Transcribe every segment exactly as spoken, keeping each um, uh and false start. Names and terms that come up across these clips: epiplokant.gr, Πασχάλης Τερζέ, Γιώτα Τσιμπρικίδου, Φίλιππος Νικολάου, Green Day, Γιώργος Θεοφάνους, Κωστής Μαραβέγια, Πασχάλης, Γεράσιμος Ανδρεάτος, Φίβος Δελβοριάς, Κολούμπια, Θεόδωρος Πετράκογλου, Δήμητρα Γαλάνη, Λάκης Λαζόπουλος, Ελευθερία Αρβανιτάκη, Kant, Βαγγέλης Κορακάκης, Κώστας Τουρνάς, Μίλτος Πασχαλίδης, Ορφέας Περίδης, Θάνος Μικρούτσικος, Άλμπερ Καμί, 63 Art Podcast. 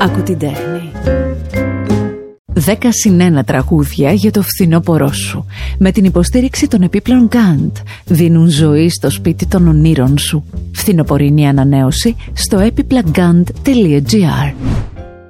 Άκου την τέχνη. δέκα συν ένα τραγούδια για το φθινόπωρό σου. Με την υποστήριξη των επίπλων Kant δίνουν ζωή στο σπίτι των ονείρων σου. Φθινοπωρινή ανανέωση στο epiplokant.gr.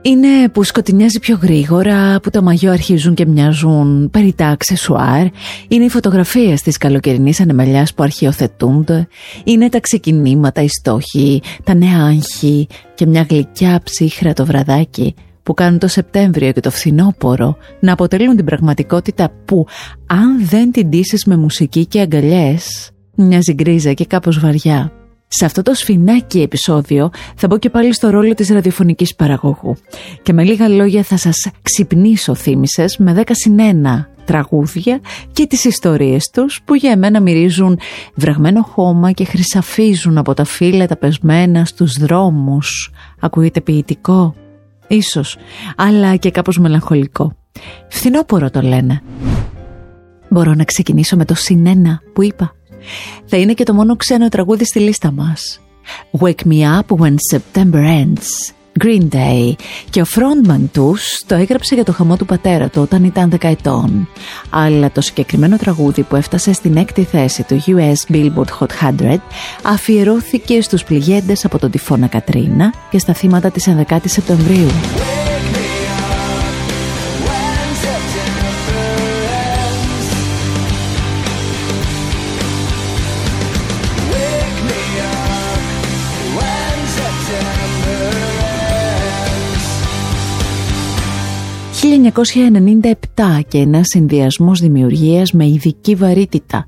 Είναι που σκοτεινιάζει πιο γρήγορα, που τα μαγιό αρχίζουν και μοιάζουν περιτά αξεσουάρ. Είναι οι φωτογραφίες της καλοκαιρινής ανεμελιάς που αρχιοθετούνται. Είναι τα ξεκινήματα, οι στόχοι, τα νέα άγχη και μια γλυκιά ψύχρα το βραδάκι που κάνουν το Σεπτέμβριο και το φθινόπωρο να αποτελούν την πραγματικότητα που, αν δεν την ντύσεις με μουσική και αγκαλιές, μοιάζει γκρίζα και κάπως βαριά. Σε αυτό το σφινάκι επεισόδιο θα μπω και πάλι στο ρόλο της ραδιοφωνικής παραγωγού και με λίγα λόγια θα σας ξυπνήσω θύμισες με δέκα συν ένα τραγούδια και τις ιστορίες τους που για εμένα μυρίζουν βραγμένο χώμα και χρυσαφίζουν από τα φύλλα τα πεσμένα στους δρόμους. Ακούγεται ποιητικό, ίσως, αλλά και κάπως μελαγχολικό. Φθινόπωρο το λένε. Μπορώ να ξεκινήσω με το συνένα που είπα. Θα είναι και το μόνο ξένο τραγούδι στη λίστα μας. Wake me up when September ends, Green Day. Και ο frontman τους το έγραψε για το χαμό του πατέρα του όταν ήταν δέκα ετών. Αλλά το συγκεκριμένο τραγούδι που έφτασε στην έκτη θέση του γιου ες Billboard Hot εκατό αφιερώθηκε στους πληγέντες από τον τυφώνα Κατρίνα και στα θύματα της ενδέκατης Σεπτεμβρίου. χίλια εννιακόσια ενενήντα επτά και ένα συνδυασμός δημιουργίας με ειδική βαρύτητα.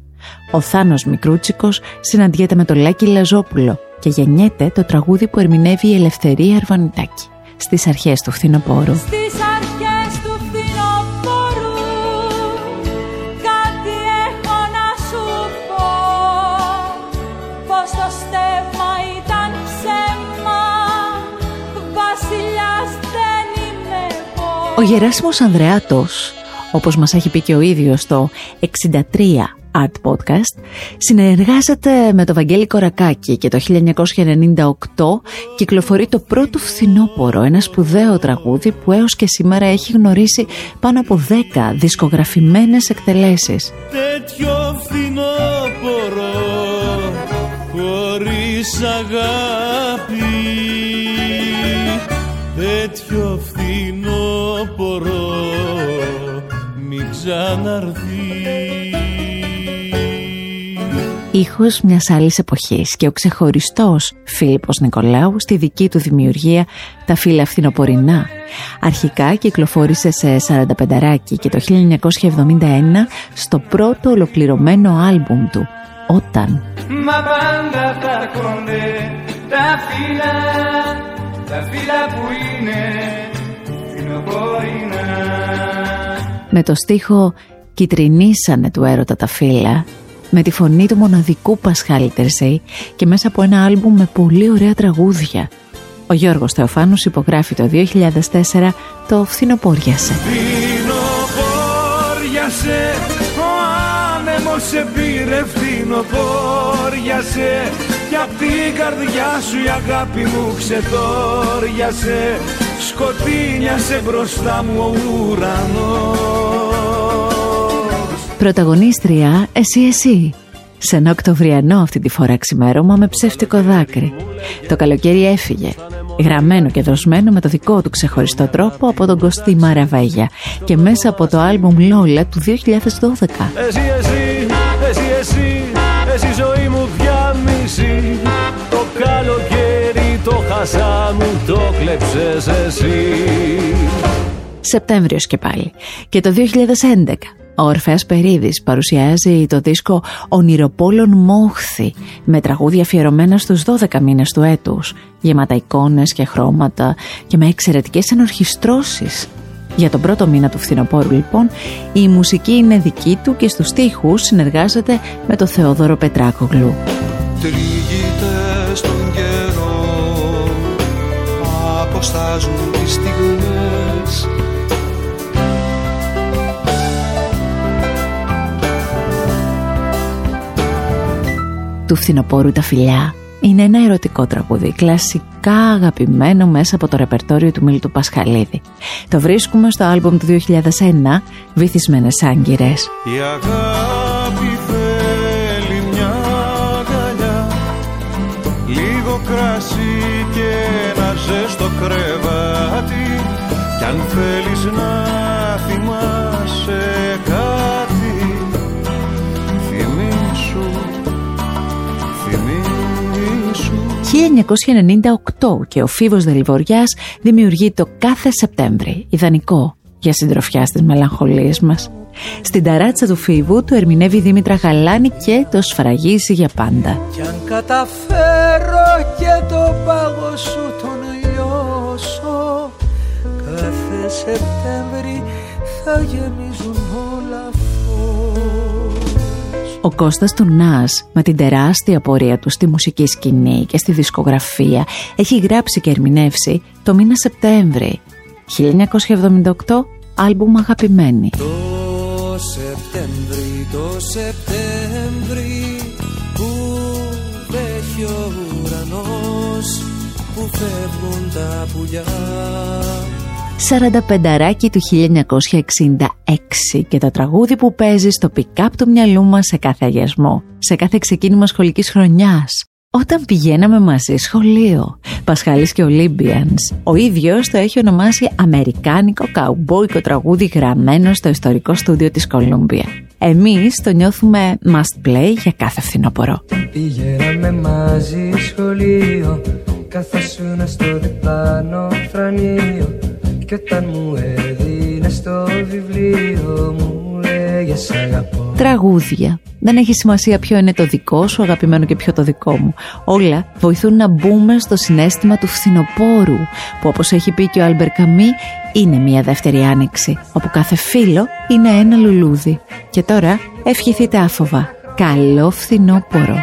Ο Θάνος Μικρούτσικος συναντιέται με τον Λάκη Λαζόπουλο και γεννιέται το τραγούδι που ερμηνεύει η Ελευθερία Αρβανιτάκη στις αρχές του φθινοπόρου. Ο Γεράσιμος Ανδρεάτος, όπως μας έχει πει και ο ίδιος στο εξήντα τρία Art Podcast, συνεργάζεται με τον Βαγγέλη Κορακάκη και το χίλια εννιακόσια ενενήντα οκτώ κυκλοφορεί το πρώτο φθινόπωρο, ένα σπουδαίο τραγούδι που έως και σήμερα έχει γνωρίσει πάνω από δέκα δισκογραφημένες εκτελέσεις. Τέτοιο φθινόπωρο χωρίς αγάπη, τέτοιο φθινόπωρο μην ξαναρθεί. Ήχος μιας άλλης εποχής και ο ξεχωριστός Φίλιππος Νικολάου στη δική του δημιουργία «Τα φύλλα φθινοπορεινά». Αρχικά κυκλοφόρησε σε σαρανταπενταράκι και το χίλια εννιακόσια εβδομήντα ένα στο πρώτο ολοκληρωμένο άλμπουμ του, όταν «Μα πάντα θα έρχονται τα φύλλα, τα φύλλα που είναι φθινοπωρινά». Με το στίχο «Κιτρινίσανε του έρωτα τα φύλλα», με τη φωνή του μοναδικού Πασχάλη Τερζέ και μέσα από ένα άλμπουμ με πολύ ωραία τραγούδια. Ο Γιώργος Θεοφάνους υπογράφει το δύο χιλιάδες τέσσερα το «Φθινοπόριασε». Φθινοπόριασε, ο άνεμος σε πήρε, φθινοπόριασε. Κι απ' την καρδιά σου η αγάπη μου ξετόριασε, σκοτίνιασε μπροστά μου ο ουρανός. Πρωταγωνίστρια εσύ εσύ, σε ένα οκτωβριανό αυτή τη φορά ξημέρωμα με ψεύτικο δάκρυ. Το καλοκαίρι έφυγε, γραμμένο και δροσμένο με το δικό του ξεχωριστό τρόπο από τον Κωστή Μαραβέγια και μέσα από το άλμπουμ Λόλα του δύο χιλιάδες δώδεκα. Εσύ εσύ, εσύ εσύ, εσύ ζωή μου διαμισή, το καλοκαίρι το χασά μου το κλέψες εσύ. Σεπτέμβριος και πάλι. Και το δύο χιλιάδες έντεκα ο Ορφέας Περίδης παρουσιάζει το δίσκο «Ονειροπόλων Μόχθη» με τραγούδια αφιερωμένα στους δώδεκα μήνες του έτους, γεμάτα εικόνες και χρώματα και με εξαιρετικές ενορχιστρώσεις. Για τον πρώτο μήνα του φθινοπόρου λοιπόν, η μουσική είναι δική του και στους στίχους συνεργάζεται με τον Θεόδωρο Πετράκογλου. Τρίγητε στον καιρό, αποστάζουν τις στιγμές. Του φθινοπόρου τα φιλιά, Είναι ένα ερωτικό τραγούδι, κλασικά αγαπημένο μέσα από το ρεπερτόριο του Μίλτου Πασχαλίδη. Το βρίσκουμε στο άλμπουμ του δύο χιλιάδες ένα, Βυθισμένες Άγκυρες. Η αγάπη θέλει μια αγκαλιά, λίγο κρασί και ένα ζεστό κρεβάτι. Κι αν θέλεις να θυμάσαι κάτι, θυμήσου. χίλια εννιακόσια ενενήντα οκτώ και ο Φίβος Δελβοριάς δημιουργεί το κάθε Σεπτέμβρη, ιδανικό για συντροφιά στις μελαγχολίες μας. Στην ταράτσα του Φίβου το ερμηνεύει η Δήμητρα Γαλάνη και το σφραγίζει για πάντα. Κι αν καταφέρω και το πάγο σου τον λιώσω, κάθε Σεπτέμβρη θα γεμίζουν όλα. Ο Κώστας Τουρνάς, με την τεράστια πορεία του στη μουσική σκηνή και στη δισκογραφία, έχει γράψει και ερμηνεύσει το μήνα Σεπτέμβρη. χίλια εννιακόσια εβδομήντα οκτώ, άλμπουμ Αγαπημένη. Το Σεπτέμβρη, το Σεπτέμβρη που βρέχει ο ουρανός, που φεύγουν τα πουλιά. σαρανταπενταράκι του χίλια εννιακόσια εξήντα έξι και το τραγούδι που παίζει στο pick-up του μυαλού μας σε κάθε αγιασμό, σε κάθε ξεκίνημα σχολικής χρονιάς. Όταν πηγαίναμε μαζί σχολείο, Πασχάλης και Olympians. Ο ίδιος το έχει ονομάσει αμερικάνικο καουμπόικο τραγούδι γραμμένο στο ιστορικό στούντιο της Κολούμπια. Εμείς το νιώθουμε must play για κάθε φθινόπωρο. Πηγαίναμε μαζί σχολείο, καθόσουνα στο διπλάνο φρανείο. Κι όταν μου έδινες το βιβλίο μου λέγες αγαπώ. Τραγούδια. Δεν έχει σημασία ποιο είναι το δικό σου αγαπημένο και ποιο το δικό μου. Όλα βοηθούν να μπούμε στο συναίσθημα του φθινοπόρου, που όπως έχει πει και ο Άλμπερ Καμί, είναι μια δεύτερη άνοιξη, όπου κάθε φύλλο είναι ένα λουλούδι. Και τώρα ευχηθείτε άφοβα. Καλό φθινόπωρο.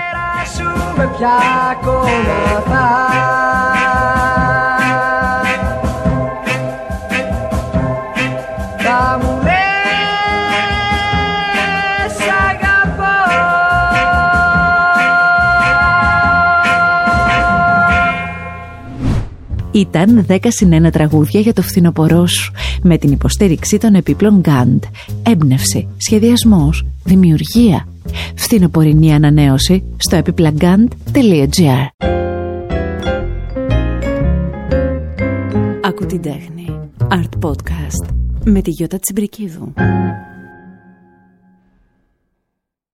Ήταν δέκα συν ένα τραγούδια για το φθινοπωρό σου, με την υποστήριξη των επίπλων Καντ. Έμπνευση, σχεδιασμός, δημιουργία. Φθινοπωρινή ανανέωση στο επίπλοκαντ τελεία τζι άρ. Ακού την τέχνη. Art Podcast με τη Γιώτα Τσιμπρικίδου.